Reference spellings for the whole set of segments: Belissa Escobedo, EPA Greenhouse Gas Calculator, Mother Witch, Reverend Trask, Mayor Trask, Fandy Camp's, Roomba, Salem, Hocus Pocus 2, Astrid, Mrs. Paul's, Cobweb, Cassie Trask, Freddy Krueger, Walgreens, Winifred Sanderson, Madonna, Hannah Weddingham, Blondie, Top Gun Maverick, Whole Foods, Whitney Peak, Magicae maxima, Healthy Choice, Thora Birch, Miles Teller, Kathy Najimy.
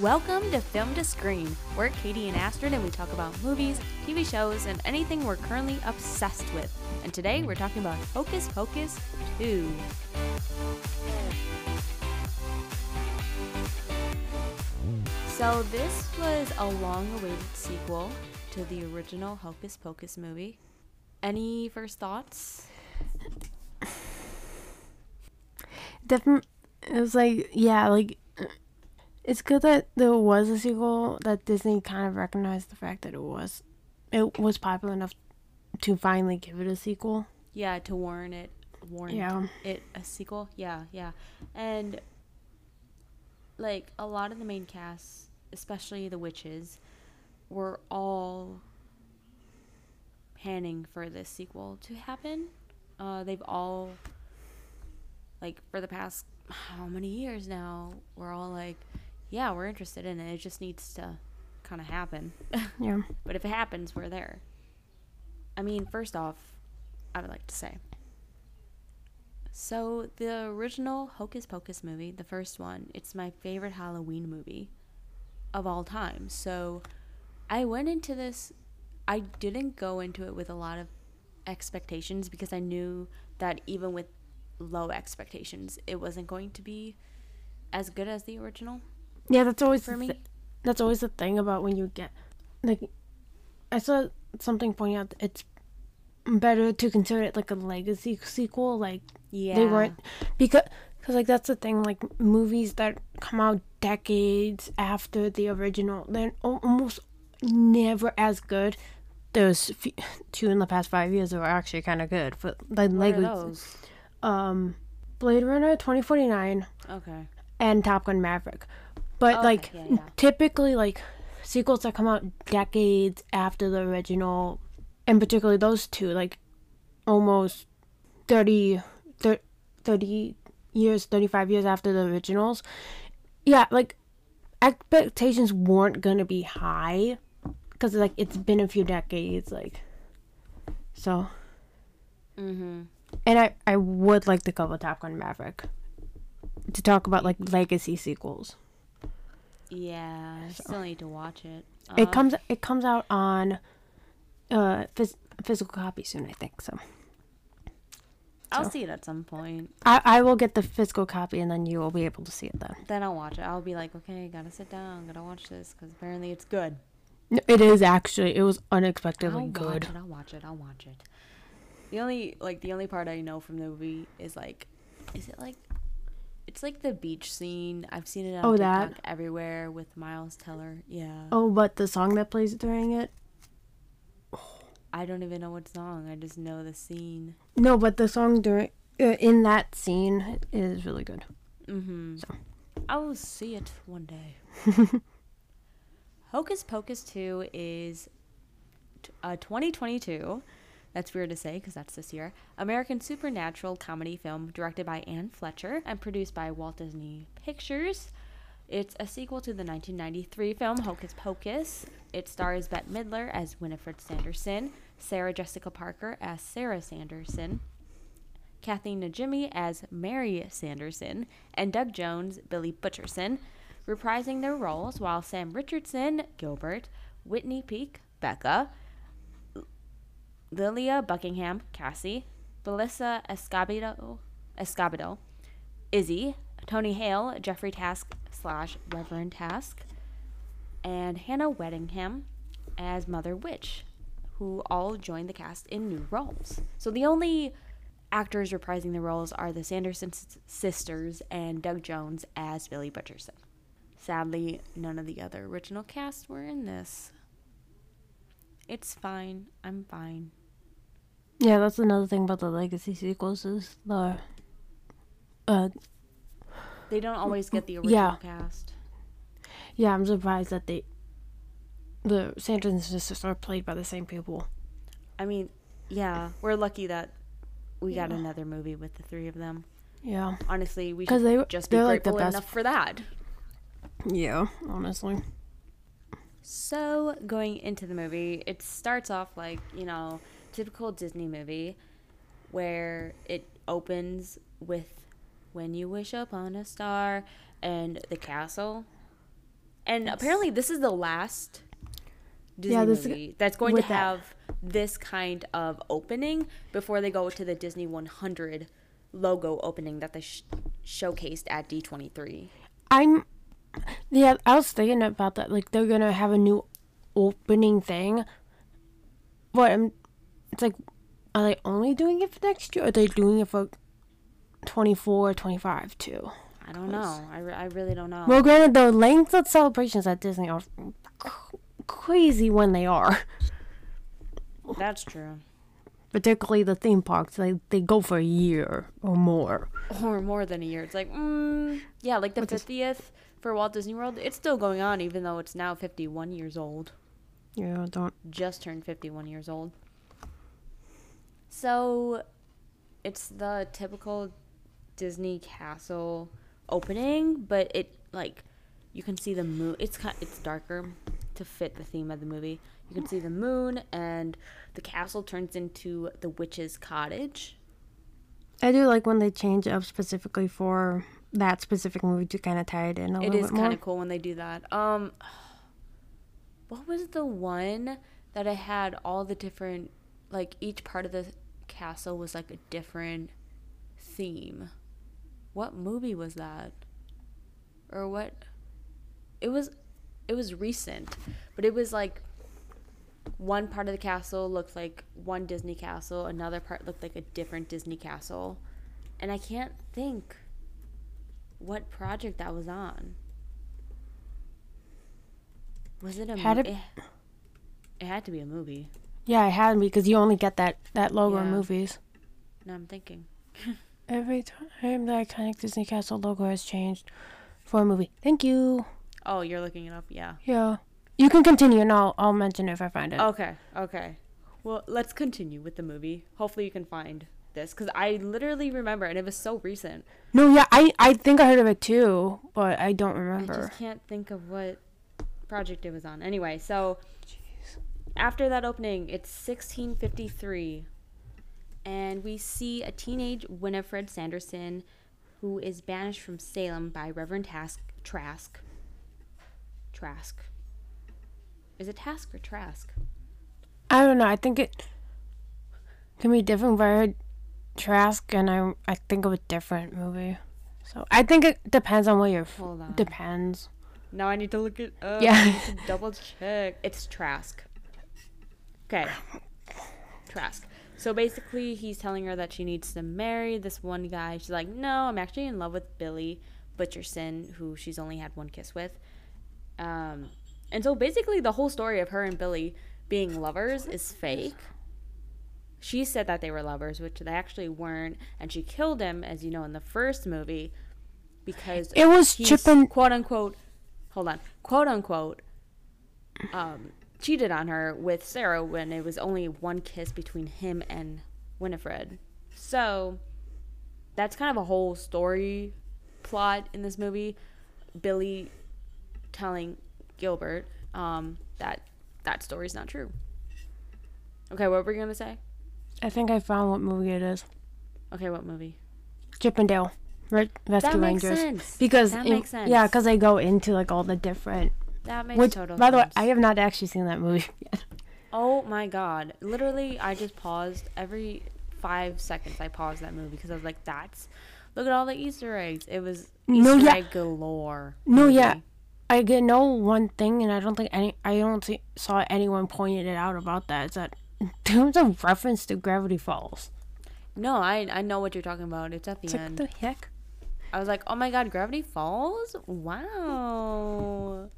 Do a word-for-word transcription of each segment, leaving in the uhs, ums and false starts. Welcome to Film to Screen. We're Katie and Astrid, and we talk about movies, T V shows, and anything we're currently obsessed with. And today we're talking about Hocus Pocus two. So this was a long-awaited sequel to the original Hocus Pocus movie. Any first thoughts? Definitely, it was like, yeah, like... It's good that there was a sequel, that Disney kind of recognized the fact that it was it was popular enough to finally give it a sequel. Yeah, to warrant it warrant yeah. it a sequel. Yeah, yeah. And like a lot of the main cast, especially the witches, were all panning for this sequel to happen. Uh, they've all like for the past how many years now, we're all like, yeah, we're interested in it. It just needs to kind of happen. Yeah. But if it happens, we're there. I mean, first off, I would like to say, so the original Hocus Pocus movie, the first one, it's my favorite Halloween movie of all time. So I went into this, I didn't go into it with a lot of expectations because I knew that even with low expectations, it wasn't going to be as good as the original. Yeah, that's always for me. Th- that's always the thing about when you get like, I saw something pointing out that it's better to consider it like a legacy sequel. Like, yeah, they weren't because cause, like that's the thing. Like movies that come out decades after the original, they're almost never as good. There's few, two in the past five years that were actually kind of good, but like legacy. Um, Blade Runner twenty forty-nine. Okay. And Top Gun Maverick. But, okay, like, yeah, yeah. typically, like, sequels that come out decades after the original, and particularly those two, like, almost thirty, thirty, thirty years, thirty-five years after the originals. Yeah, like, expectations weren't going to be high, because, like, it's been a few decades, like, so. Mm-hmm. And I, I would like to cover Top Gun Maverick to talk about, like, legacy sequels. Yeah, I so. still need to watch it. Uh, it comes it comes out on uh, phys- physical copy soon, I think, so. I'll so. see it at some point. I, I will get the physical copy, and then you will be able to see it then. Then I'll watch it. I'll be like, okay, gotta sit down, gotta watch this, because apparently it's good. It is, actually. It was unexpectedly I'll good. Watch it, I'll watch it, I'll watch it. The only, like, the only part I know from the movie is, like, is it, like, it's, like, the beach scene. I've seen it on oh, TikTok that? everywhere with Miles Teller. Yeah. Oh, but the song that plays during it? I don't even know what song. I just know the scene. No, but the song during uh, in that scene is really good. Mm-hmm. So. I will see it one day. Hocus Pocus two is uh, twenty twenty-two. That's weird to say because that's this year. American supernatural comedy film directed by Anne Fletcher and produced by Walt Disney Pictures. It's a sequel to the nineteen ninety-three film Hocus Pocus. It stars Bette Midler as Winifred Sanderson, Sarah Jessica Parker as Sarah Sanderson, Kathy Najimy as Mary Sanderson, and Doug Jones, Billy Butcherson, reprising their roles while Sam Richardson, Gilbert, Whitney Peak, Becca, Lilia Buckingham, Cassie, Belissa Escobedo, Escobedo, Izzy, Tony Hale, Jeffrey Task slash Reverend Task, and Hannah Weddingham as Mother Witch, who all joined the cast in new roles. So the only actors reprising the roles are the Sanderson s- sisters and Doug Jones as Billy Butcherson. Sadly, none of the other original cast were in this. It's fine. I'm fine. Yeah, that's another thing about the legacy sequels is the... Uh, they don't always get the original yeah. cast. Yeah, I'm surprised that they... The Sanderson sisters are played by the same people. I mean, yeah, we're lucky that we yeah. got another movie with the three of them. Yeah. Honestly, we should they, just be grateful like enough for that. Yeah, honestly. So, going into the movie, it starts off like, you know, typical Disney movie where it opens with When You Wish Upon a Star and the castle And apparently this is the last Disney yeah, this movie that's going to have that. this kind of opening before they go to the Disney one hundred logo opening that they sh- showcased at D twenty-three. I'm yeah, I was thinking about that. Like, they're going to have a new opening thing. What? I'm, it's like, are they only doing it for next year? Or are they doing it for twenty-four, twenty-five too? I don't know. I, re- I really don't know. Well, granted, the length of celebrations at Disney are c- crazy when they are. That's true. Particularly the theme parks. They, they go for a year or more. Or more than a year. It's like, mm, yeah, like the What's fiftieth this? for Walt Disney World, it's still going on even though it's now fifty-one years old. Yeah, don't. Just turned fifty-one years old. So, it's the typical Disney castle opening, but it, like, you can see the moon. It's kind, it's darker to fit the theme of the movie. You can see the moon, and the castle turns into the witch's cottage. I do like when they change up specifically for that specific movie to kind of tie it in a it little bit more. It is kind of cool when they do that. Um, what was the one that I had all the different, like, each part of the castle was, like, a different theme? What movie was that? Or what? It was, it was recent, but it was like one part of the castle looked like one Disney castle, another part looked like a different Disney castle, and I can't think what project that was on. Was it a movie? It, it had to be a movie. Yeah, it had to be, because you only get that that logo yeah. in movies. Now I'm thinking. Every time the iconic Disney Castle logo has changed for a movie. Thank you. Oh, you're looking it up? Yeah. Yeah. You can continue, and I'll, I'll mention it if I find it. Okay, okay. Well, let's continue with the movie. Hopefully you can find this, because I literally remember, and it was so recent. No, yeah, I, I think I heard of it too, but I don't remember. I just can't think of what project it was on. Anyway, so Jeez. after that opening, it's sixteen fifty-three. And we see a teenage Winifred Sanderson, who is banished from Salem by Reverend Task, Trask. Trask. Is it Task or Trask? I don't know. I think it can be different, but I heard Trask, and I, I think of a different movie. So I think it depends on what you're... Hold on. Depends. Now I need to look it up. Yeah. I need to double check. It's Trask. Okay. Trask. So basically, he's telling her that she needs to marry this one guy. She's like, no, I'm actually in love with Billy Butcherson, who she's only had one kiss with. Um, and so basically, the whole story of her and Billy being lovers is fake. She said that they were lovers, which they actually weren't. And she killed him, as you know, in the first movie, because it was chipping, quote unquote, hold on, quote unquote, um, cheated on her with Sarah when it was only one kiss between him and Winifred. So that's kind of a whole story plot in this movie. Billy telling Gilbert um, that that story's not true. Okay, what were you going to say? I think I found what movie it is. Okay, what movie? Chippendale Rescue that makes Rangers. Sense. Because that it, makes sense. Yeah, because they go into like all the different... That makes Which, total by sense. By the way, I have not actually seen that movie yet. Oh my god. Literally, I just paused. Every five seconds, I paused that movie because I was like, that's... Look at all the Easter eggs. It was Easter no, yeah. egg galore. No, movie. yeah. I get no one thing, and I don't think any... I don't see, saw anyone pointed it out about that. It's that in terms of reference to Gravity Falls. No, I I know what you're talking about. It's at the it's end. Like, what the heck? I was like, oh my god, Gravity Falls? Wow.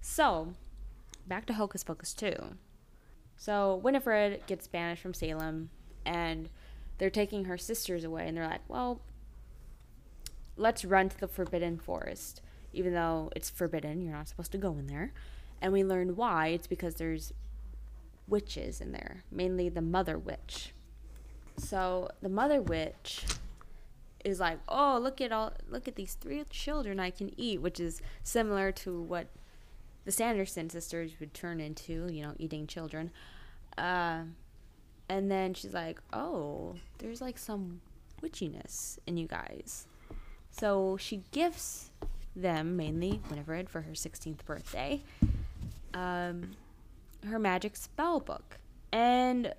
So, back to Hocus Pocus two. So, Winifred gets banished from Salem, and they're taking her sisters away, and they're like, well, let's run to the Forbidden Forest, even though it's forbidden. You're not supposed to go in there. And we learn why. It's because there's witches in there, mainly the Mother Witch. So, the Mother Witch is like, oh, look at all, look at these three children I can eat, which is similar to what the Sanderson sisters would turn into, you know, eating children. Uh, and then she's like, oh, there's like some witchiness in you guys. So she gifts them, mainly Winifred, for her sixteenth birthday, um, her magic spell book. And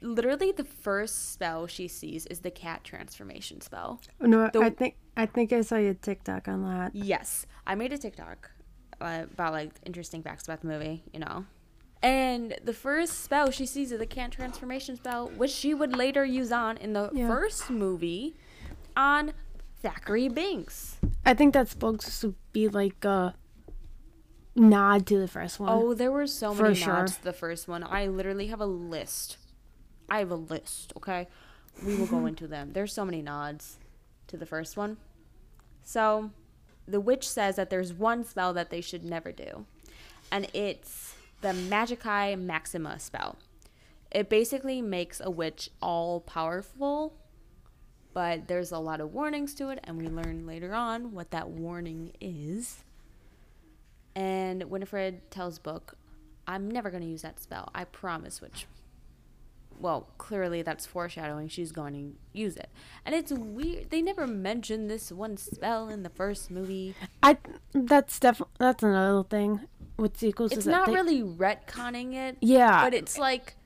literally the first spell she sees is the cat transformation spell. No, the, I think I think I saw your TikTok on that. Yes. I made a TikTok uh, about, like, interesting facts about the movie, you know. And the first spell she sees is the cat transformation spell, which she would later use on in the yeah. first movie on Zachary Binks. I think that's supposed to be like a nod to the first one. Oh, there were so many sure. nods to the first one. I literally have a list. I have a list, okay? We will go into them. There's so many nods to the first one. So, the witch says that there's one spell that they should never do. And it's the Magicae maxima spell. It basically makes a witch all-powerful, but there's a lot of warnings to it, and we learn later on what that warning is. And Winifred tells Book, I'm never going to use that spell. I promise, witch. Well, clearly that's foreshadowing. She's going to use it. And it's weird. They never mention this one spell in the first movie. I That's definitely that's another thing with sequels. It's is not that they, really retconning it. Yeah. But it's like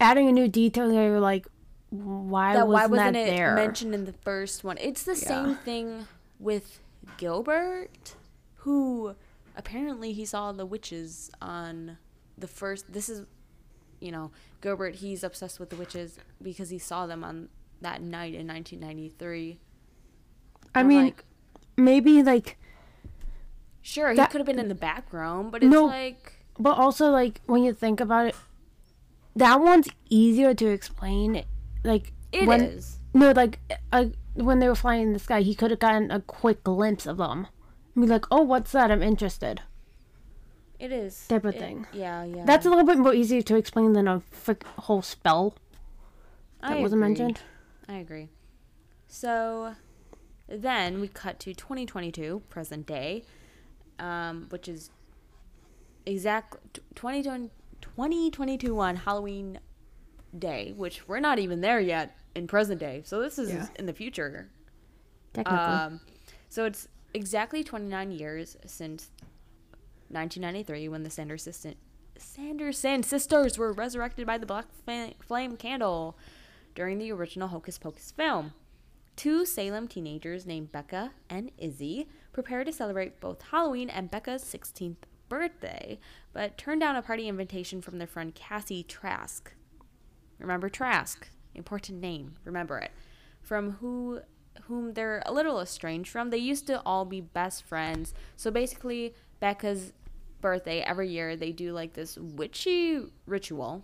adding a new detail that you're like, why that, wasn't, why wasn't that it there? Mentioned in the first one? It's the yeah. same thing with Gilbert, who apparently he saw the witches on the first. This is, you know, Gilbert, he's obsessed with the witches because he saw them on that night in nineteen ninety-three. I and mean, like, maybe like. Sure, that, he could have been in the background, but it's no, like. But also, like, when you think about it, that one's easier to explain. Like it when, is. No, like uh, when they were flying in the sky, he could have gotten a quick glimpse of them. I mean, like, oh, what's that? I'm interested. It is. Type of it, thing. Yeah, yeah. That's a little bit more easier to explain than a frick whole spell that I wasn't agree. mentioned. I agree. So then we cut to twenty twenty-two, present day, um, which is exactly twenty twenty-two on Halloween day, which we're not even there yet in present day. So this is yeah. in the future. Technically. Um, so it's exactly twenty-nine years since nineteen ninety-three, when the Sanderson, Sanderson sisters were resurrected by the black flame candle during the original Hocus Pocus film. Two Salem teenagers named Becca and Izzy prepared to celebrate both Halloween and Becca's sixteenth birthday, but turned down a party invitation from their friend Cassie Trask. Remember Trask, important name, remember it. From who, whom they're a little estranged from. They used to all be best friends, so basically Becca's birthday every year they do like this witchy ritual,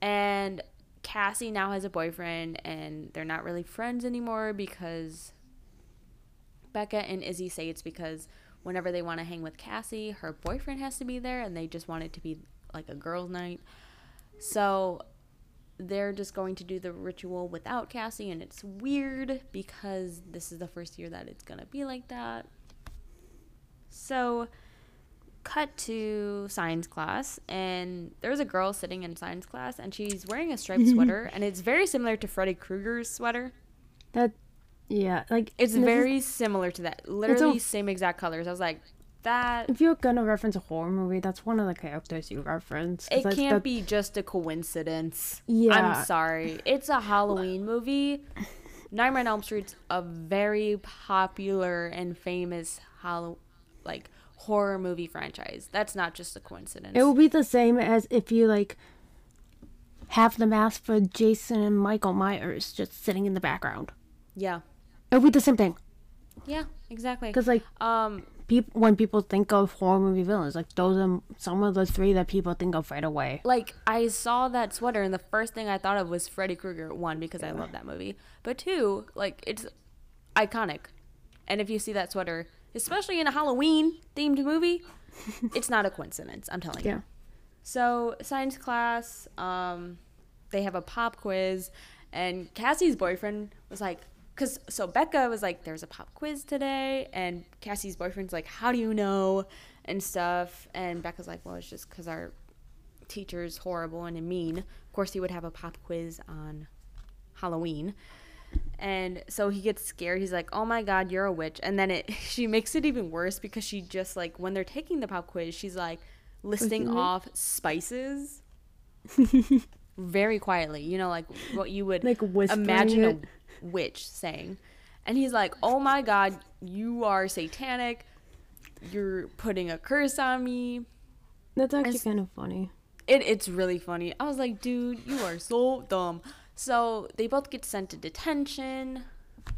and Cassie now has a boyfriend and they're not really friends anymore because Becca and Izzy say it's because whenever they want to hang with Cassie, her boyfriend has to be there, and they just want it to be like a girls' night. So they're just going to do the ritual without Cassie, and it's weird because this is the first year that it's gonna be like that. So, cut to science class, and there's a girl sitting in science class, and she's wearing a striped sweater, and it's very similar to Freddy Krueger's sweater. That, yeah, like it's very is, similar to that. Literally, a, same exact colors. I was like, that. If you're gonna reference a horror movie, that's one of the characters you reference. It can't that, be just a coincidence. Yeah, I'm sorry. It's a Halloween movie. Nightmare on Elm Street's a very popular and famous Halloween. Like horror movie franchise. That's not just a coincidence. It will be the same as if you like have the mask for Jason and Michael Myers just sitting in the background. Yeah, it'll be the same thing. Yeah, exactly. Because like um people when people think of horror movie villains, like those are some of the three that people think of right away. Like I saw that sweater and the first thing I thought of was Freddy Krueger, one because yeah. I love that movie, but two, like it's iconic. And if you see that sweater, especially in a Halloween-themed movie, it's not a coincidence, I'm telling yeah. you. So, science class, um, they have a pop quiz, and Cassie's boyfriend was like, because, so Becca was like, there's a pop quiz today, and Cassie's boyfriend's like, how do you know, and stuff, and Becca's like, well, it's just because our teacher's horrible and mean. Of course, he would have a pop quiz on Halloween. And so he gets scared. He's like, oh, my God, you're a witch. And then it she makes it even worse because she just, like, when they're taking the pop quiz, she's, like, listing mm-hmm. off spices very quietly. You know, like, what you would like imagine it. a witch saying. And he's like, oh, my God, you are satanic. You're putting a curse on me. That's actually it's, kind of funny. It It's really funny. I was like, dude, you are so dumb. So they both get sent to detention,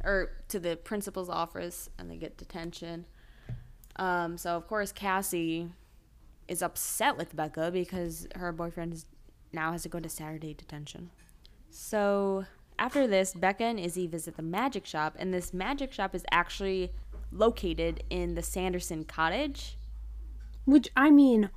or to the principal's office, and they get detention. Um, so, of course, Cassie is upset with Becca because her boyfriend is, now has to go to Saturday detention. So after this, Becca and Izzy visit the magic shop, and this magic shop is actually located in the Sanderson cottage. Which, I mean...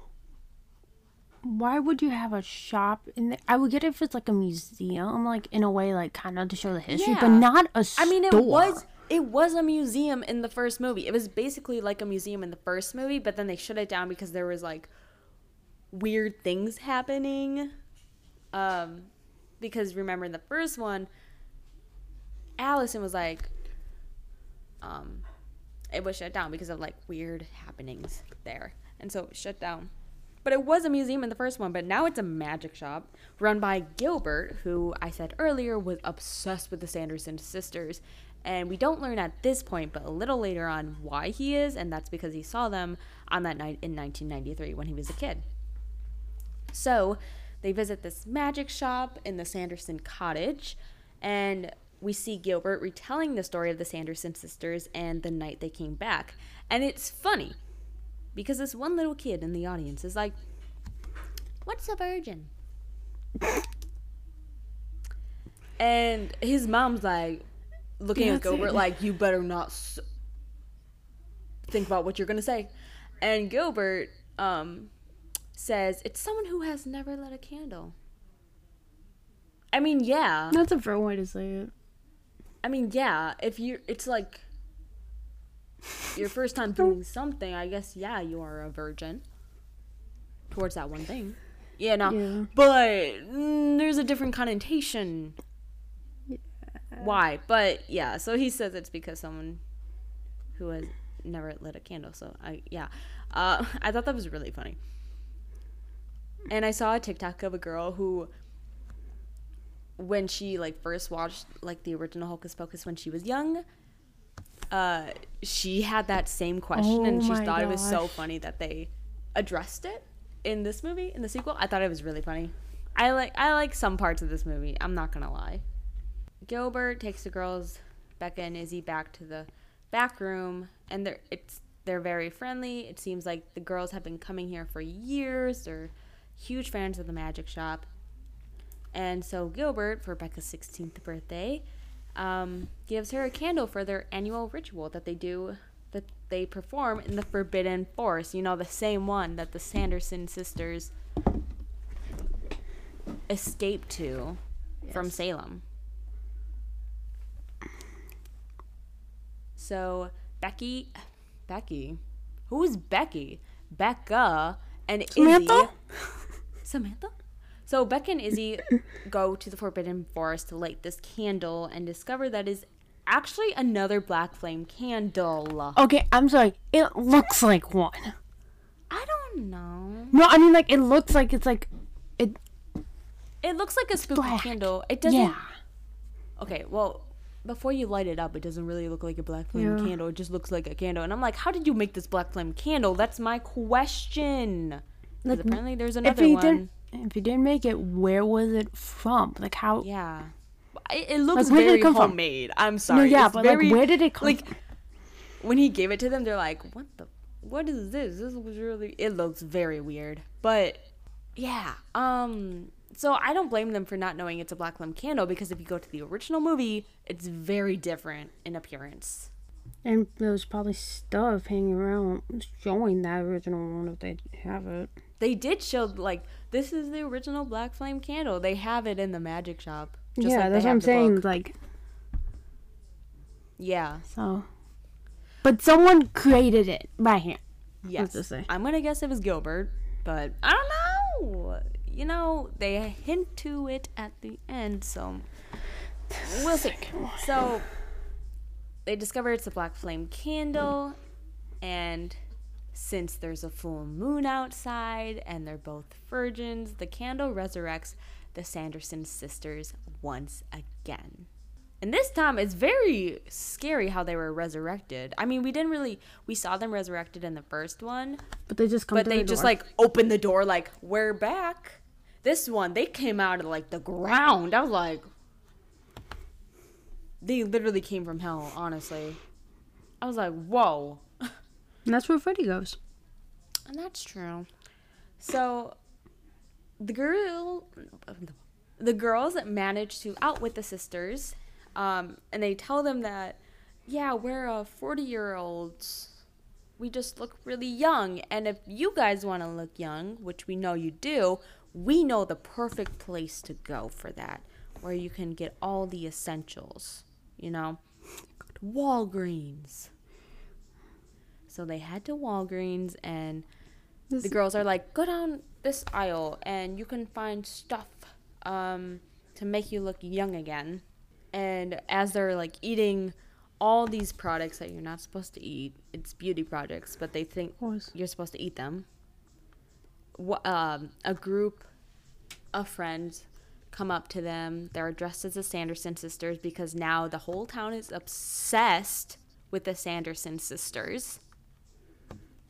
why would you have a shop in there? I would get it if it's like a museum, like in a way, like kind of to show the history, yeah. but not a store. I mean, it was it was a museum in the first movie. It was basically like a museum in the first movie, but then they shut it down because there was like weird things happening. Um, because remember in the first one, Allison was like, um, it was shut down because of like weird happenings there, and so it was shut down. But it was a museum in the first one, but now it's a magic shop run by Gilbert, who I said earlier was obsessed with the Sanderson sisters. And we don't learn at this point, but a little later on, why he is, and that's because he saw them on that night in nineteen ninety-three when he was a kid. So they visit this magic shop in the Sanderson cottage, and we see Gilbert retelling the story of the Sanderson sisters and the night they came back. And it's funny. Because this one little kid in the audience is like, what's a virgin? And his mom's like, looking at Gilbert like, you better not s- think about what you're going to say. And Gilbert um, says, it's someone who has never lit a candle. I mean, yeah. That's a fair way to say it. I mean, yeah. If you, it's like... your first time doing something, I guess, yeah, you are a virgin towards that one thing. Yeah, no. Yeah. But mm, there's a different connotation. Yeah. Why? But, yeah, so he says it's because someone who has never lit a candle. So, I yeah. Uh, I thought that was really funny. And I saw a TikTok of a girl who, when she, like, first watched, like, the original Hocus Pocus when she was young, Uh, she had that same question, oh, and she thought gosh. it was so funny that they addressed it in this movie, in the sequel. I thought it was really funny. I like I like some parts of this movie. I'm not gonna lie. Gilbert takes the girls, Becca and Izzy, back to the back room, and they're it's they're very friendly. It seems like the girls have been coming here for years. They're huge fans of the magic shop, and so Gilbert, for Becca's sixteenth birthday, Um, gives her a candle for their annual ritual that they do, that they perform in the Forbidden Forest. You know, the same one that the Sanderson sisters escaped to yes. from Salem. So, Becky, Becky, who is Becky? Becca and Samantha? Izzy. Samantha? So Becca and Izzy go to the Forbidden Forest to light this candle and discover that is actually another black flame candle. Okay, I'm sorry. It looks like one. I don't know. No, I mean, like, it looks like it's like... It It looks like a spooky black candle. It doesn't... Yeah. Okay, well, before you light it up, it doesn't really look like a black flame yeah. candle. It just looks like a candle. And I'm like, how did you make this black flame candle? That's my question. Like, apparently there's another one. Didn't... If you didn't make it, where was it from? Like, how... Yeah. It, it looks like, very it homemade. From? I'm sorry. No, yeah, it's but, very, like, where did it come like, from? When he gave it to them, they're like, what the... What is this? This was really... It looks very weird. But, yeah. Um... So, I don't blame them for not knowing it's a black flame candle, because if you go to the original movie, it's very different in appearance. And there was probably stuff hanging around showing that original one if they have it. They did show, like... This is the original black flame candle. They have it in the magic shop. Just yeah, like that's what I'm saying. Book. Like, yeah. So, but someone created it by hand. Yes, say. I'm gonna guess it was Gilbert, but I don't know. You know, they hint to it at the end, so We'll see. So they discover it's a black flame candle, and since there's a full moon outside and they're both virgins, the candle resurrects the Sanderson sisters once again. And this time, it's very scary how they were resurrected. I mean, we didn't really... We saw them resurrected in the first one. But they just come But they the just, door. like, open the door, like, we're back. This one, they came out of, like, the ground. I was like... They literally came from hell, honestly. I was like, whoa. And that's where Freddy goes. And that's true. So, the girl... The girls managed to outwit the sisters... Um, and they tell them that, yeah, we're a forty-year-olds. We just look really young. And if you guys want to look young, which we know you do, we know the perfect place to go for that, where you can get all the essentials, you know? Walgreens. So they head to Walgreens, and the girls are like, go down this aisle, and you can find stuff um, to make you look young again. And as they're, like, eating all these products that you're not supposed to eat, it's beauty products, but they think you're supposed to eat them, um, a group of friends come up to them. They're dressed as the Sanderson sisters because now the whole town is obsessed with the Sanderson sisters.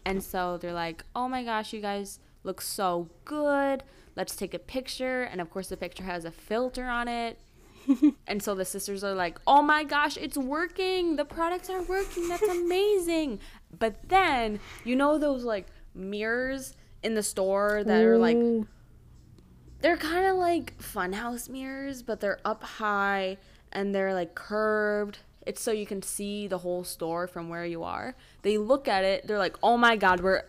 And so they're like, oh, my gosh, you guys look so good. Let's take a picture. And, of course, the picture has a filter on it. And so the sisters are like, oh my gosh, it's working. The products are working. That's amazing. But then, you know those, like, mirrors in the store that Ooh. are, like, they're kind of like funhouse mirrors, but they're up high and they're, like, curved. It's so you can see the whole store from where you are. They look at it. They're like, oh my God, we're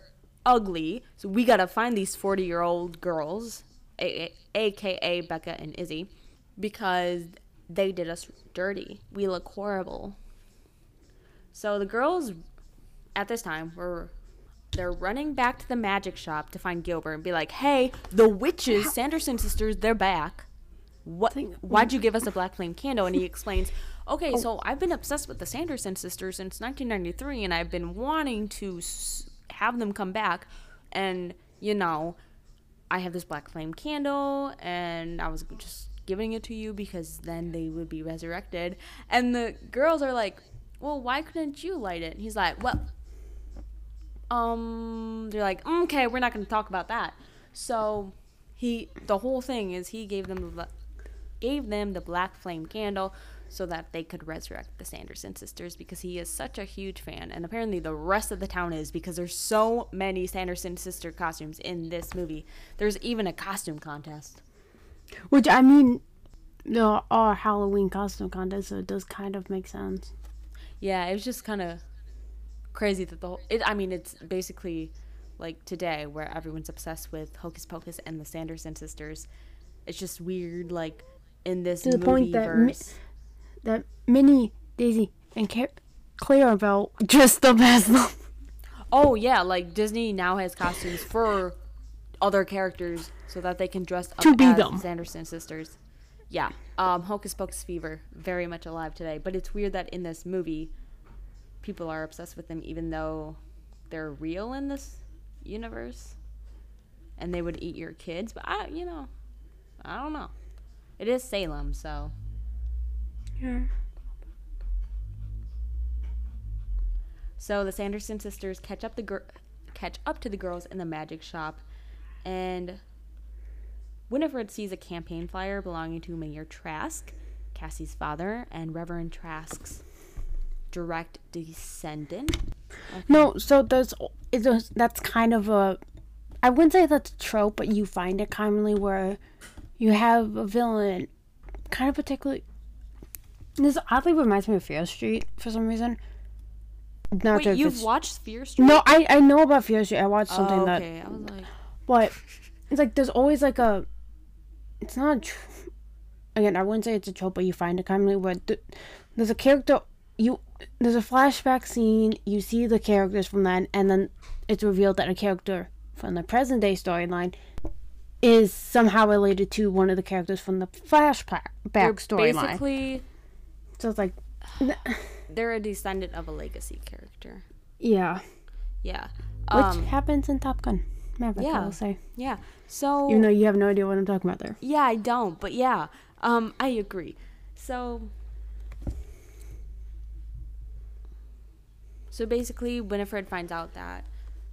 ugly. So we got to find these forty-year-old girls, a k a. Becca and Izzy. Because they did us dirty. We look horrible. So the girls, at this time, were they're running back to the magic shop to find Gilbert and be like, hey, the witches, Sanderson sisters, they're back. What? Why'd you give us a black flame candle? And he explains, okay, oh. so I've been obsessed with the Sanderson sisters since nineteen ninety-three, and I've been wanting to have them come back. And, you know, I have this black flame candle, and I was just... giving it to you because then they would be resurrected. And the girls are like, well, why couldn't you light it? And he's like, well, um they're like, okay, we're not going to talk about that. So he the whole thing is he gave them the, gave them the black flame candle so that they could resurrect the Sanderson sisters because he is such a huge fan, and apparently the rest of the town is, because there's so many Sanderson sister costumes in this movie. There's even a costume contest. Which, I mean, there are Halloween costume contests, so it does kind of make sense. Yeah, it was just kind of crazy that the whole... It, I mean, it's basically like today where everyone's obsessed with Hocus Pocus and the Sanderson sisters. It's just weird, like, in this to the movie point that, mi- that Minnie, Daisy, and Car- Clarabelle dressed up as them. Oh, yeah, like, Disney now has costumes for... other characters so that they can dress up to be as them. Sanderson sisters. Yeah. Um, Hocus Pocus fever, very much alive today. But it's weird that in this movie, people are obsessed with them even though they're real in this universe. And they would eat your kids. But, I, you know, I don't know. It is Salem, so. Yeah. So the Sanderson sisters catch up the gir- catch up to the girls in the magic shop. And Winifred sees a campaign flyer belonging to Mayor Trask, Cassie's father, and Reverend Trask's direct descendant. Okay. No, so there's, it's, that's kind of a... I wouldn't say that's a trope, but you find it commonly where you have a villain, kind of particularly... This oddly reminds me of Fear Street for some reason. Not Wait, sure you've watched Fear Street? No, I, I know about Fear Street. I watched something oh, okay. that... I was like... But it's like there's always like a, it's not, a tr- again, I wouldn't say it's a trope, but you find it commonly where th- there's a character, you there's a flashback scene, you see the characters from then, and then it's revealed that a character from the present day storyline is somehow related to one of the characters from the flashback storyline. Basically, so it's like they're a descendant of a legacy character. Yeah, yeah, um, which happens in Top Gun Maverick. Yeah, I will say. Yeah, so even though you have no idea what I'm talking about there. Yeah, I don't, but yeah, um, I agree. So, so basically, Winifred finds out that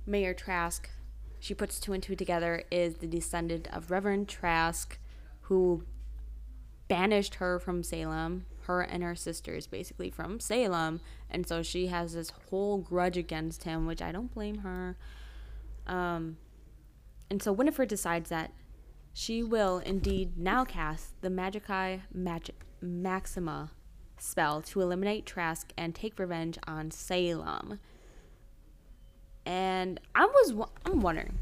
Mayor Trask, she puts two and two together, is the descendant of Reverend Trask, who banished her from Salem, her and her sisters, basically, from Salem. And so she has this whole grudge against him, which I don't blame her. Um, and so Winifred decides that she will indeed now cast the Magicae maxima spell to eliminate Trask and take revenge on Salem. And I was, I'm wondering,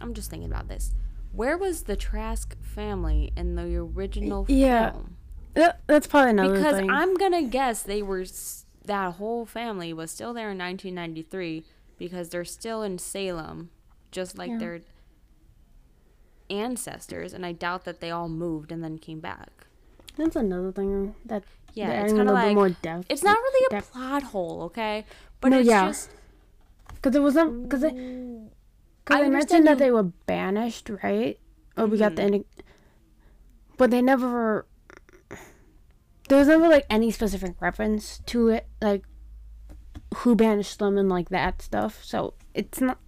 I'm just thinking about this. Where was the Trask family in the original yeah. film? Yeah, that's probably another because thing. Because I'm going to guess they were, that whole family was still there in nineteen ninety-three because they're still in Salem, just like yeah. their ancestors. And I doubt that they all moved and then came back. That's another thing that, yeah, that it's kind of like, more depth, it's not really depth. a plot hole, okay? But no, it's yeah. just... Because it wasn't, because it, cause I, I mentioned that you... they were banished, right? Oh, we mm-hmm. got the ending. But they never, were, there was never, like, any specific reference to it, like, who banished them and, like, that stuff. So, it's not,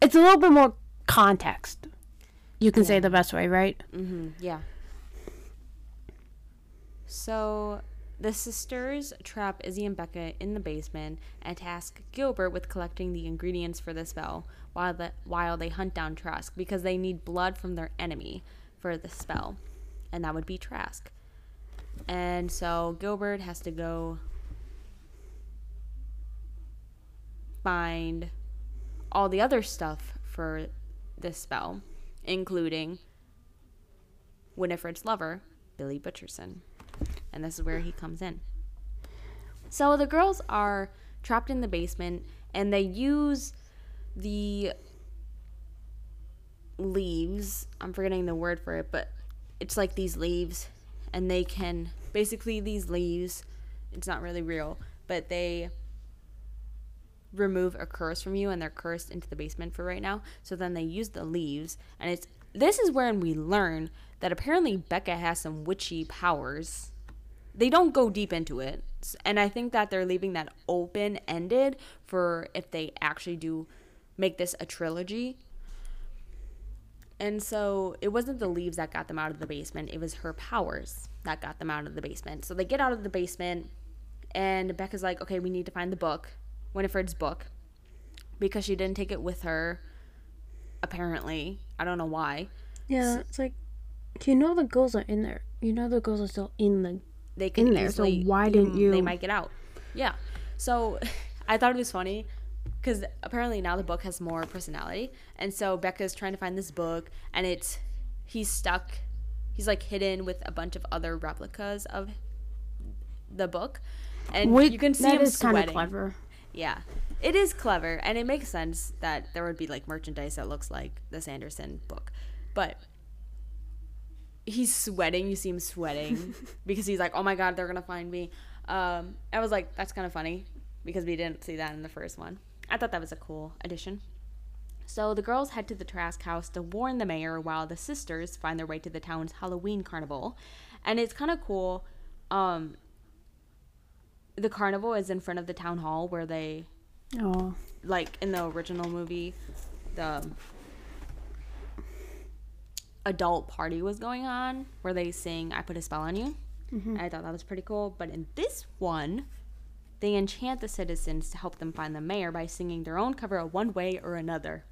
it's a little bit more context, you can yeah. say the best way, right? Mm-hmm, yeah. So... The sisters trap Izzy and Becca in the basement and task Gilbert with collecting the ingredients for the spell while, the, while they hunt down Trask because they need blood from their enemy for the spell, and that would be Trask. And so Gilbert has to go find all the other stuff for this spell, including Winifred's lover, Billy Butcherson. And this is where he comes in. So the girls are trapped in the basement, and they use the leaves. I'm forgetting the word for it, but it's like these leaves. And they can, basically these leaves, it's not really real, but they remove a curse from you, and they're cursed into the basement for right now. So then they use the leaves, and it's, this is where we learn that apparently Becca has some witchy powers. They don't go deep into it, and I think that they're leaving that open-ended for if they actually do make this a trilogy. And so it wasn't the leaves that got them out of the basement. It was her powers that got them out of the basement. So they get out of the basement, and Becca's like, okay, we need to find the book, Winifred's book, because she didn't take it with her, apparently. I don't know why. Yeah, so, it's like, you know the girls are in there. You know the girls are still in the They can in there, easily, so why didn't you? They might get out. Yeah. So I thought it was funny because apparently now the book has more personality. And so Becca's trying to find this book, and it's, he's stuck. He's like hidden with a bunch of other replicas of the book. And Wait, you can see that him is sweating. Kind of clever. Yeah. It is clever. And it makes sense that there would be like merchandise that looks like the Sanderson book. But he's sweating. You see him sweating because he's like, oh, my God, they're going to find me. Um, I was like, that's kind of funny because we didn't see that in the first one. I thought that was a cool addition. So the girls head to the Trask house to warn the mayor while the sisters find their way to the town's Halloween carnival. And it's kind of cool. Um, the carnival is in front of the town hall where they, oh. like in the original movie, the... adult party was going on where they sing I Put a Spell on You. Mm-hmm. I thought that was pretty cool. But in this one, they enchant the citizens to help them find the mayor by singing their own cover of One Way or Another.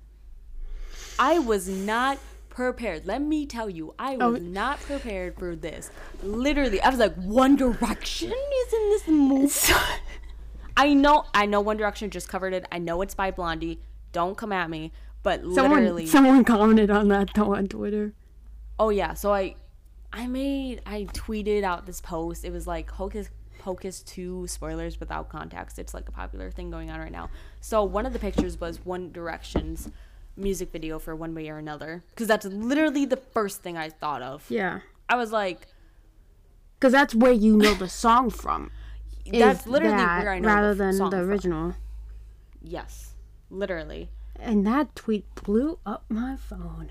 I was not prepared. Let me tell you, I was oh. not prepared for this. Literally, I was like, One Direction is in this movie? I know, I know One Direction just covered it. I know it's by Blondie. Don't come at me. But literally... Someone, someone commented on that though on Twitter. Oh, yeah. So I I made... I tweeted out this post. It was like Hocus Pocus two spoilers without context. It's like a popular thing going on right now. So one of the pictures was One Direction's music video for One Way or Another, because that's literally the first thing I thought of. Yeah. I was like... Because that's where you know the song from. That's literally that, where I know rather the than song the original. From. Yes. Literally. And that tweet blew up my phone.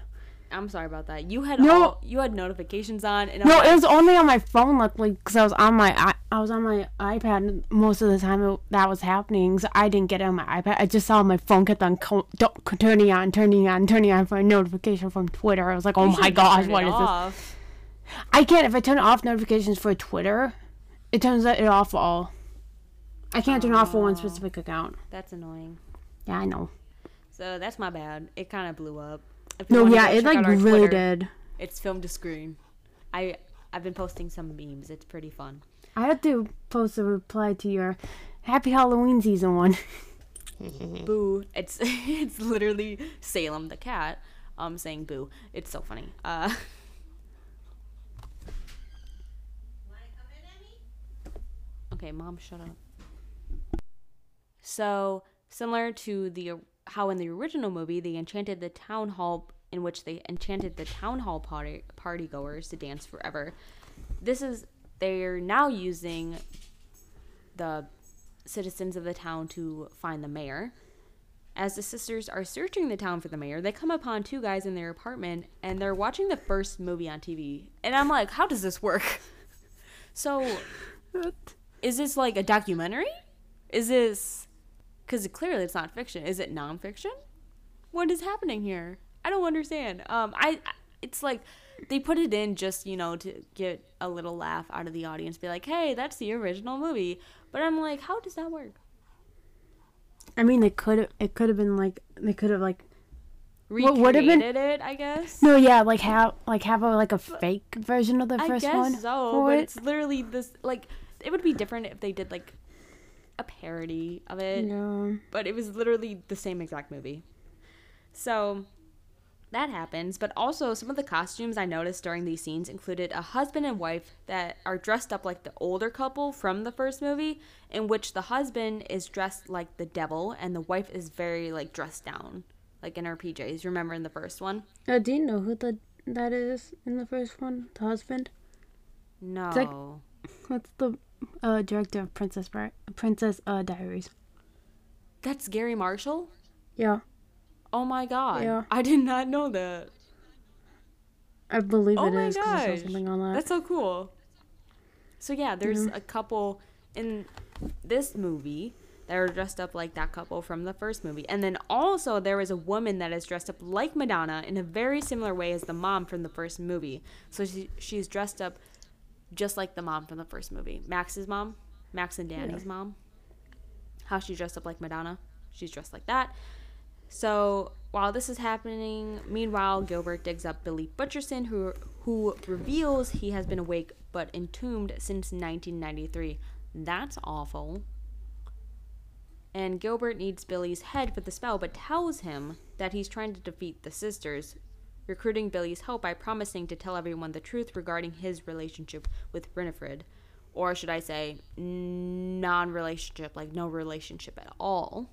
I'm sorry about that. You had no, all, you had notifications on. And no, like, it was only on my phone, luckily, because I was on my I, I was on my iPad and most of the time it, that was happening. So I didn't get it on my iPad. I just saw my phone kept on co- don't, turning on, turning on, turning on for a notification from Twitter. I was like, oh my gosh, what is this? I can't. If I turn off notifications for Twitter, it turns it off all. I can't oh, turn off for one specific account. That's annoying. Yeah, I know. So that's my bad. It kind of blew up. No, yeah, it like really did. It's Film to Screen. I I've been posting some memes. It's pretty fun. I had to post a reply to your Happy Halloween season one. Boo! It's it's literally Salem the cat um saying boo. It's so funny. Uh. Okay, Mom, shut up. So similar to the. How in the original movie they enchanted the town hall in which they enchanted the town hall party partygoers to dance forever. This is they're now using the citizens of the town to find the mayor. As the sisters are searching the town for the mayor, they come upon two guys in their apartment and they're watching the first movie on T V. And I'm like, how does this work? So is this like a documentary? Is this Because clearly it's not fiction. Is it nonfiction? What is happening here? I don't understand. Um, I, I it's like they put it in just, you know, to get a little laugh out of the audience. Be like, hey, that's the original movie. But I'm like, how does that work? I mean, they could it could have been like they could have like recreated been, it. I guess. No, yeah, like have like have a like a fake version of the I first guess one. So, but it. It's literally this. Like, it would be different if they did like. A parody of it, no. But it was literally the same exact movie. So that happens, but also some of the costumes I noticed during these scenes included a husband and wife that are dressed up like the older couple from the first movie, in which the husband is dressed like the devil and the wife is very like dressed down, like in her P Js. Remember in the first one? Oh, do you know who the that is in the first one? The husband? No. It's like, what's the Uh, director of Princess Bar- Princess uh, Diaries. That's Gary Marshall? Yeah. Oh my god. Yeah. I did not know that. I believe oh it is. Oh my gosh. Something on that. That's so cool. So yeah, there's yeah. a couple in this movie that are dressed up like that couple from the first movie. And then also there is a woman that is dressed up like Madonna in a very similar way as the mom from the first movie. So she she's dressed up just like the mom from the first movie. Max's mom. Max and Danny's yeah. mom. How she dressed up like Madonna. She's dressed like that. So while this is happening, meanwhile, Gilbert digs up Billy Butcherson, who who reveals he has been awake but entombed since nineteen ninety-three. That's awful. And Gilbert needs Billy's head for the spell, but tells him that he's trying to defeat the sisters, recruiting Billy's help by promising to tell everyone the truth regarding his relationship with Winifred. Or should I say, non-relationship, like no relationship at all.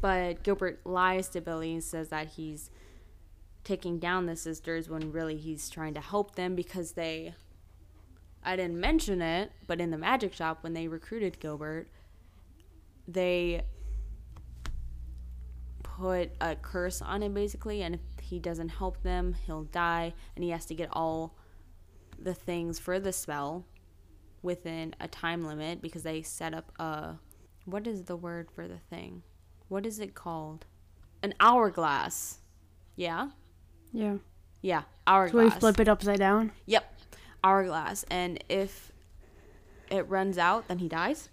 But Gilbert lies to Billy and says that he's taking down the sisters when really he's trying to help them because they... I didn't mention it, but in the magic shop when they recruited Gilbert, they put a curse on him basically, and if he doesn't help them, he'll die, and he has to get all the things for the spell within a time limit because they set up a what is the word for the thing what is it called an hourglass. yeah yeah yeah hourglass. So we flip it upside down. Yep, hourglass. And if it runs out, then he dies.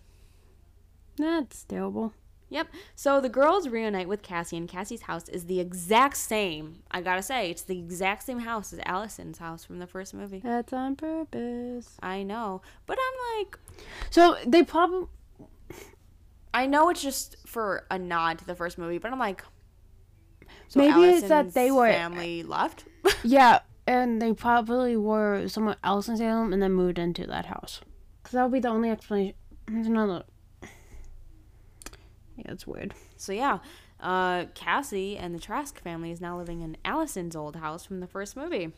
That's terrible. Yep. So the girls reunite with Cassie, and Cassie's house is the exact same. I gotta say, it's the exact same house as Allison's house from the first movie. That's on purpose. I know. But I'm like... So they probably... I know it's just for a nod to the first movie, but I'm like... So maybe Allison's it's that they were... family left? Yeah, and they probably were somewhere else in Salem and then moved into that house. Because that would be the only explanation. There's another... Yeah, it's weird. So yeah, Uh, Cassie and the Trask family is now living in Allison's old house from the first movie.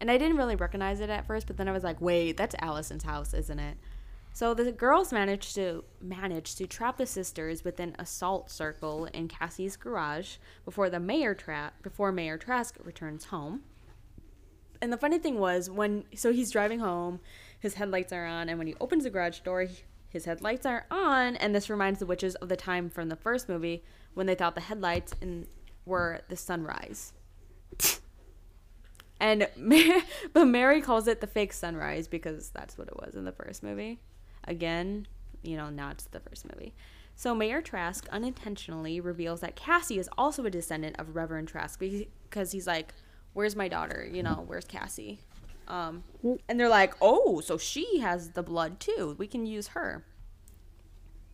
And I didn't really recognize it at first, but then I was like, wait, that's Allison's house, isn't it? So the girls managed to manage to trap the sisters with an assault circle in Cassie's garage before the mayor tra- before Mayor Trask returns home. And the funny thing was, when so he's driving home, his headlights are on, and when he opens the garage door, he, his headlights are on, and this reminds the witches of the time from the first movie when they thought the headlights in, were the sunrise. And Mary, but Mary calls it the fake sunrise because that's what it was in the first movie. Again, you know, not the first movie. So Mayor Trask unintentionally reveals that Cassie is also a descendant of Reverend Trask because he's like, where's my daughter? You know, where's Cassie? Um, and they're like, oh, so she has the blood too. We can use her.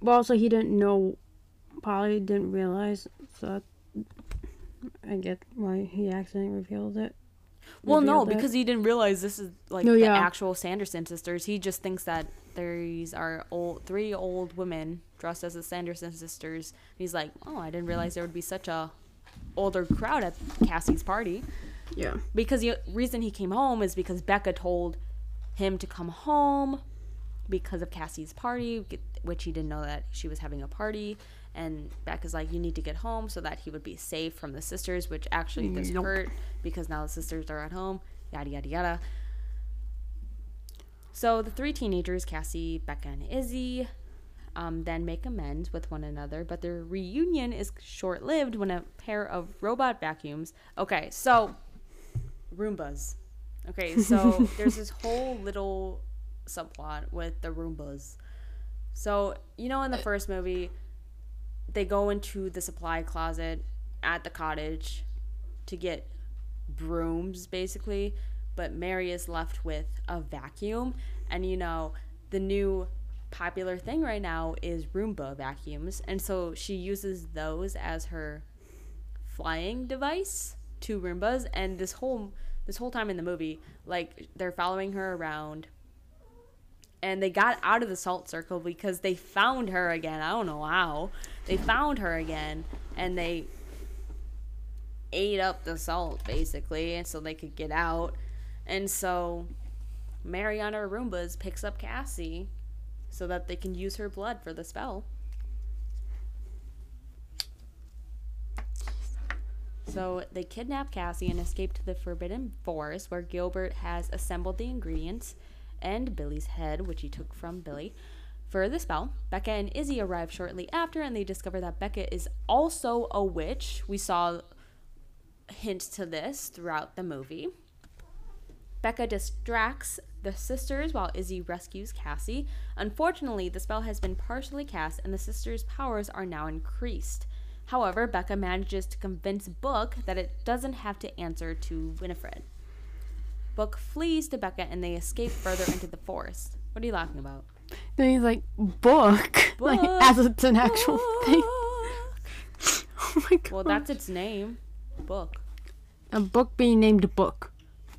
Well, so he didn't know, probably didn't realize, so I get why he accidentally revealed it. Well, no, that. Because he didn't realize this is, like, no, the yeah. actual Sanderson sisters. He just thinks that these are old, three old women dressed as the Sanderson sisters. And he's like, oh, I didn't realize there would be such a older crowd at Cassie's party. Yeah. Because the reason he came home is because Becca told him to come home because of Cassie's party, which he didn't know that she was having a party. And Becca's like, you need to get home so that he would be safe from the sisters, which actually this nope. hurt because now the sisters are at home, yada, yada, yada. So the three teenagers, Cassie, Becca, and Izzy, um, then make amends with one another, but their reunion is short-lived when a pair of robot vacuums... Okay, so... Roombas. Okay, so there's this whole little subplot with the Roombas. So, you know, in the first movie... They go into the supply closet at the cottage to get brooms, basically. But Mary is left with a vacuum. And, you know, the new popular thing right now is Roomba vacuums. And so she uses those as her flying device, two Roombas. And this whole this whole time in the movie, like, they're following her around. And they got out of the salt circle because they found her again. I don't know how. They found her again, and they ate up the salt, basically, and so they could get out. And so Mary on her Roombas picks up Cassie so that they can use her blood for the spell. So they kidnap Cassie and escape to the Forbidden Forest, where Gilbert has assembled the ingredients and Billy's head, which he took from Billy, for the spell. Becca and Izzy arrive shortly after, and they discover that Becca is also a witch. We saw hints to this throughout the movie. Becca distracts the sisters while Izzy rescues Cassie. Unfortunately, the spell has been partially cast, and the sisters' powers are now increased. However, Becca manages to convince Book that it doesn't have to answer to Winifred. Book flees to Becca, and they escape further into the forest. What are you laughing about? Then he's like, Book. Book like, as it's an book. Actual thing. Oh my god. Well, that's its name. Book. A book being named Book.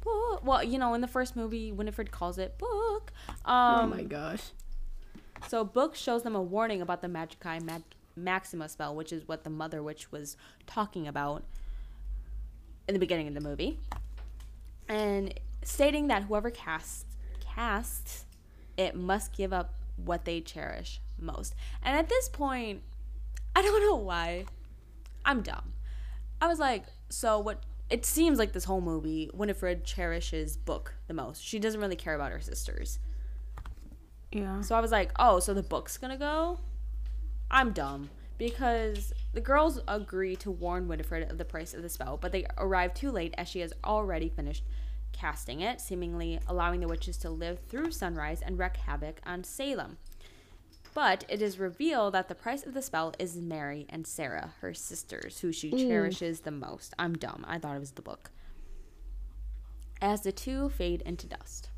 Book. Well, you know, in the first movie, Winifred calls it Book. Um, oh my gosh. So Book shows them a warning about the Magicae Mag- maxima spell, which is what the Mother Witch was talking about in the beginning of the movie. And stating that whoever casts casts it must give up what they cherish most. And at this point, I don't know why, I'm dumb. I was like, so what? It seems like this whole movie, Winifred cherishes Book the most. She doesn't really care about her sisters. Yeah. So I was like, oh, so the Book's gonna go? I'm dumb. Because the girls agree to warn Winifred of the price of the spell, but they arrive too late as she has already finished casting it, seemingly allowing the witches to live through sunrise and wreak havoc on Salem. But it is revealed that the price of the spell is Mary and Sarah, her sisters, who she mm. cherishes the most. I'm dumb. I thought it was the Book. As the two fade into dust.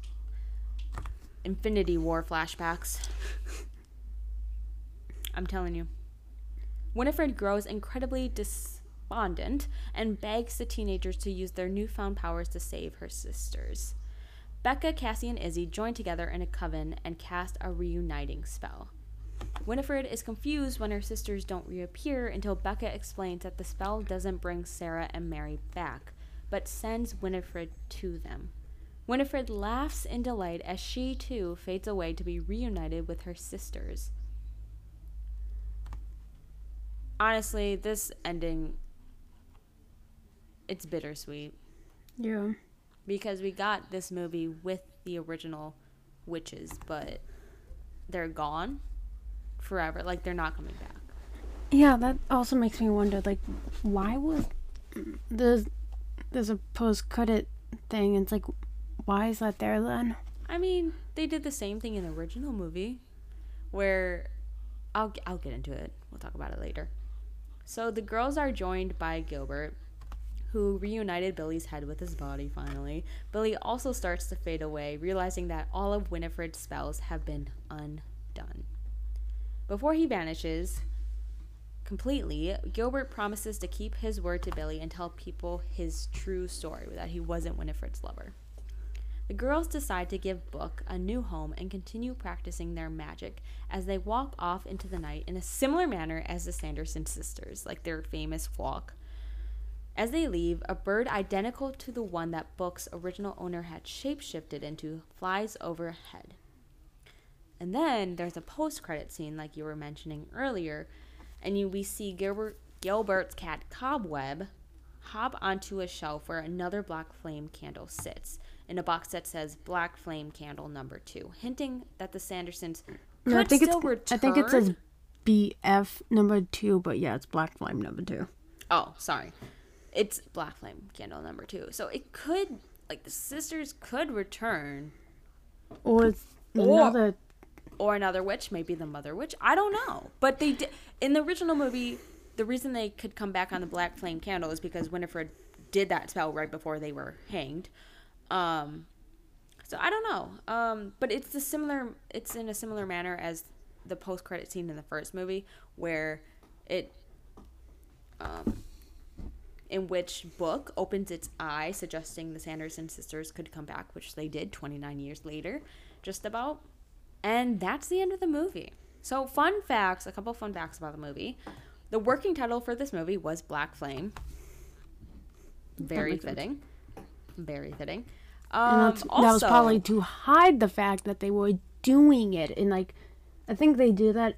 Infinity War flashbacks. I'm telling you. Winifred grows incredibly despondent and begs the teenagers to use their newfound powers to save her sisters. Becca, Cassie, and Izzy join together in a coven and cast a reuniting spell. Winifred is confused when her sisters don't reappear until Becca explains that the spell doesn't bring Sarah and Mary back, but sends Winifred to them. Winifred laughs in delight as she too fades away to be reunited with her sisters. Honestly, this ending, it's bittersweet. Yeah. Because we got this movie with the original witches, but they're gone forever. Like, they're not coming back. Yeah, that also makes me wonder, like, why was the there's a post-credit thing, and it's like, why is that there then? I mean, they did the same thing in the original movie, where I'll I'll get into it. We'll talk about it later. So the girls are joined by Gilbert, who reunited Billy's head with his body finally. Billy also starts to fade away, realizing that all of Winifred's spells have been undone. Before he vanishes completely, Gilbert promises to keep his word to Billy and tell people his true story, that he wasn't Winifred's lover. The girls decide to give Book a new home and continue practicing their magic as they walk off into the night in a similar manner as the Sanderson sisters, like their famous walk. As they leave, a bird identical to the one that Book's original owner had shapeshifted into flies overhead. And then there's a post-credit scene, like you were mentioning earlier, and you, we see Gilbert, Gilbert's cat Cobweb hop onto a shelf where another black flame candle sits, in a box that says Black Flame Candle Number Two, hinting that the Sandersons could no, I think still it's, return. I think it says B F Number Two, but yeah, it's Black Flame Number Two. Oh, sorry. It's Black Flame Candle Number Two. So it could, like, the sisters could return. Or it's another... Or another witch, maybe the Mother Witch. I don't know. But they did, in the original movie, the reason they could come back on the Black Flame Candle is because Winifred did that spell right before they were hanged. Um, so I don't know. Um, but it's the similar. It's in a similar manner as the post-credit scene in the first movie, where it, um, in which Book opens its eye, suggesting the Sanderson sisters could come back, which they did twenty-nine years later, just about. And that's the end of the movie. So fun facts, a couple fun facts about the movie. The working title for this movie was Black Flame. Very fitting. Very fitting. Um, also, that was probably to hide the fact that they were doing it. And, like, I think they do that,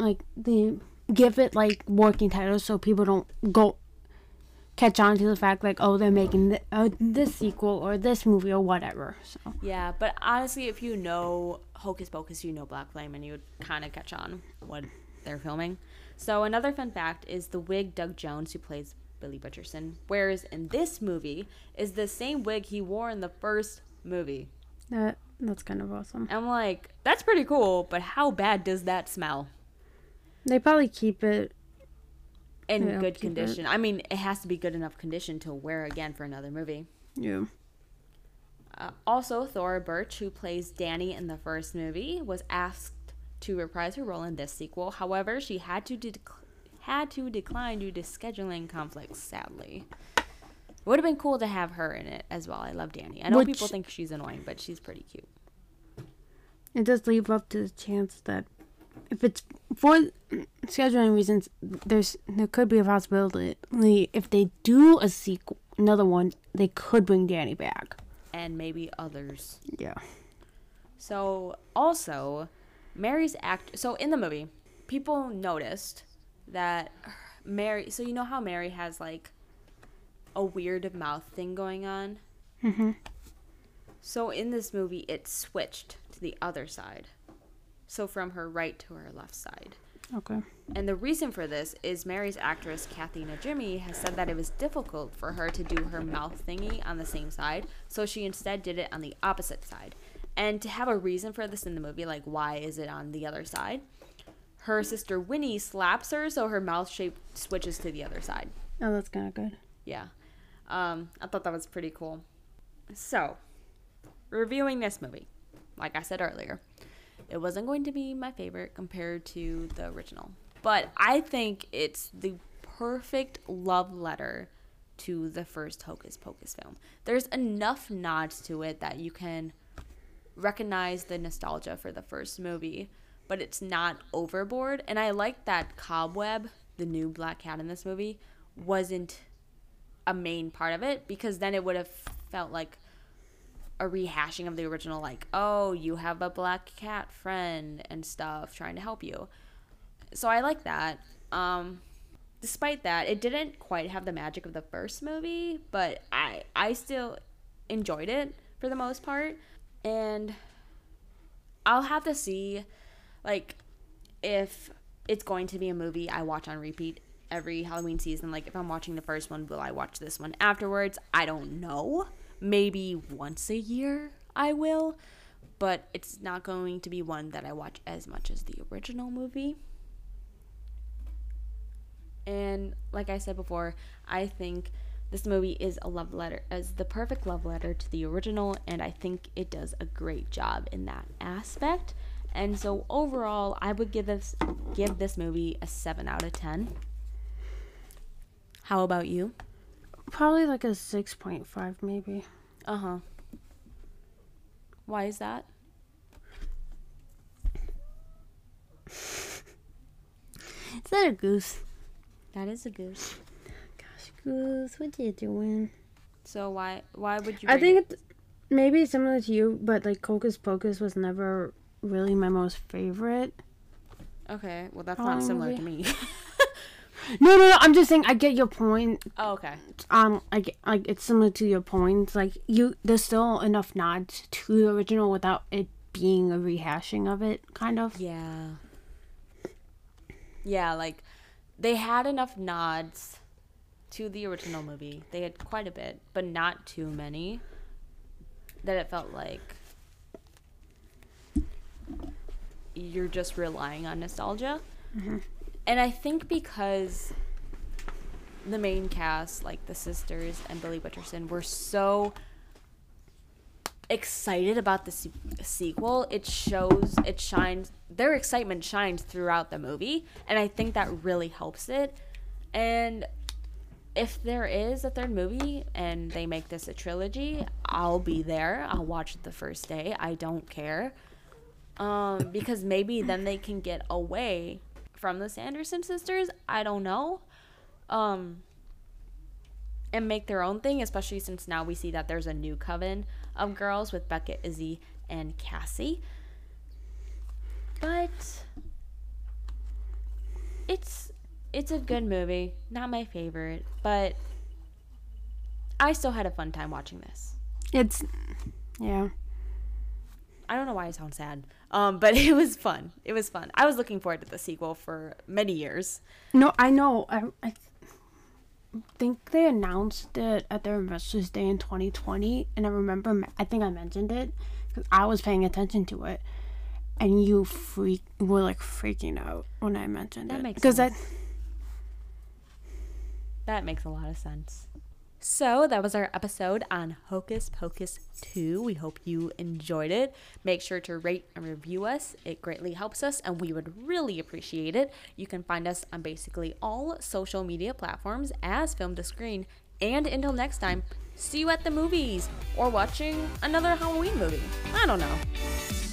like, they give it, like, working titles so people don't go catch on to the fact, like, oh, they're making th- uh, this sequel or this movie or whatever. So yeah, but honestly, if you know Hocus Pocus, you know Black Flame, and you would kind of catch on what they're filming. So another fun fact is the wig Doug Jones, who plays Billy Butcherson, wears in this movie is the same wig he wore in the first movie. That That's kind of awesome. I'm like, that's pretty cool, but how bad does that smell? They probably keep it in yeah, good condition. It. I mean, it has to be good enough condition to wear again for another movie. Yeah. Uh, also, Thora Birch, who plays Danny in the first movie, was asked to reprise her role in this sequel. However, she had to de- had to decline due to scheduling conflicts, sadly. It would have been cool to have her in it as well. I love Danny. I know Which, people think she's annoying, but she's pretty cute. It does leave up to the chance that if it's for scheduling reasons, there's there could be a possibility if they do a sequel, another one, they could bring Danny back. And maybe others. Yeah. So, also, Mary's act... So, in the movie, people noticed that Mary... So, you know how Mary has, like, a weird mouth thing going on? Mm-hmm. So, in this movie, it switched to the other side. So from her right to her left side. Okay. And the reason for this is Mary's actress, Kathy Najimy, has said that it was difficult for her to do her mouth thingy on the same side, so she instead did it on the opposite side. And to have a reason for this in the movie, like, why is it on the other side? Her sister Winnie slaps her, so her mouth shape switches to the other side. Oh, that's kind of good. Yeah. Um, I thought that was pretty cool. So, reviewing this movie, like I said earlier, it wasn't going to be my favorite compared to the original. But I think it's the perfect love letter to the first Hocus Pocus film. There's enough nods to it that you can recognize the nostalgia for the first movie, but it's not overboard. And I like that Cobweb, the new black cat in this movie, wasn't a main part of it, because then it would have felt like a rehashing of the original, like, oh, you have a black cat friend and stuff trying to help you. So I like that. Um, despite that, it didn't quite have the magic of the first movie, but I I still enjoyed it for the most part. And I'll have to see, like, if it's going to be a movie I watch on repeat every Halloween season. Like, if I'm watching the first one, will I watch this one afterwards? I don't know. Maybe once a year I will, but it's not going to be one that I watch as much as the original movie. And like I said before, I think this movie is a love letter, as the perfect love letter to the original, and I think it does a great job in that aspect. And so overall, I would give this give this movie a seven out of ten. How about you? Probably like a six point five maybe. Uh-huh. Why is that? Is that a goose? That is a goose. Gosh, goose, what you doing? So why why would you... I think it? It's maybe similar to you, but like Hocus Pocus was never really my most favorite. Okay, well that's probably not similar to me. No, no, no, I'm just saying, I get your point. Oh, okay. Um, I get, like, it's similar to your point. Like, you, there's still enough nods to the original without it being a rehashing of it, kind of. Yeah. Yeah, like, they had enough nods to the original movie. They had quite a bit, but not too many, that it felt like you're just relying on nostalgia. Mm-hmm. And I think because the main cast, like the sisters and Billy Butcherson, were so excited about the se- sequel, it shows, it shines, their excitement shines throughout the movie, and I think that really helps it. And if there is a third movie and they make this a trilogy, I'll be there. I'll watch it the first day. I don't care. Um, because maybe then they can get away from the Sanderson sisters, I don't know, um, and make their own thing, especially since now we see that there's a new coven of girls with Beckett, Izzy, and Cassie. But it's it's a good movie, not my favorite, but I still had a fun time watching this. It's, yeah. I don't know why I sound sad. Um, but it was fun. It was fun. I was looking forward to the sequel for many years. No, I know. I, I th- think they announced it at their Investors Day in twenty twenty. And I remember, I think I mentioned it because I was paying attention to it. And you freak were like freaking out when I mentioned that it. That makes sense. I, that makes a lot of sense. So that was our episode on Hocus Pocus two. We hope you enjoyed it. Make sure to rate and review us. It greatly helps us, and we would really appreciate it. You can find us on basically all social media platforms as Film to Screen. And until next time, see you at the movies or watching another Halloween movie. I don't know.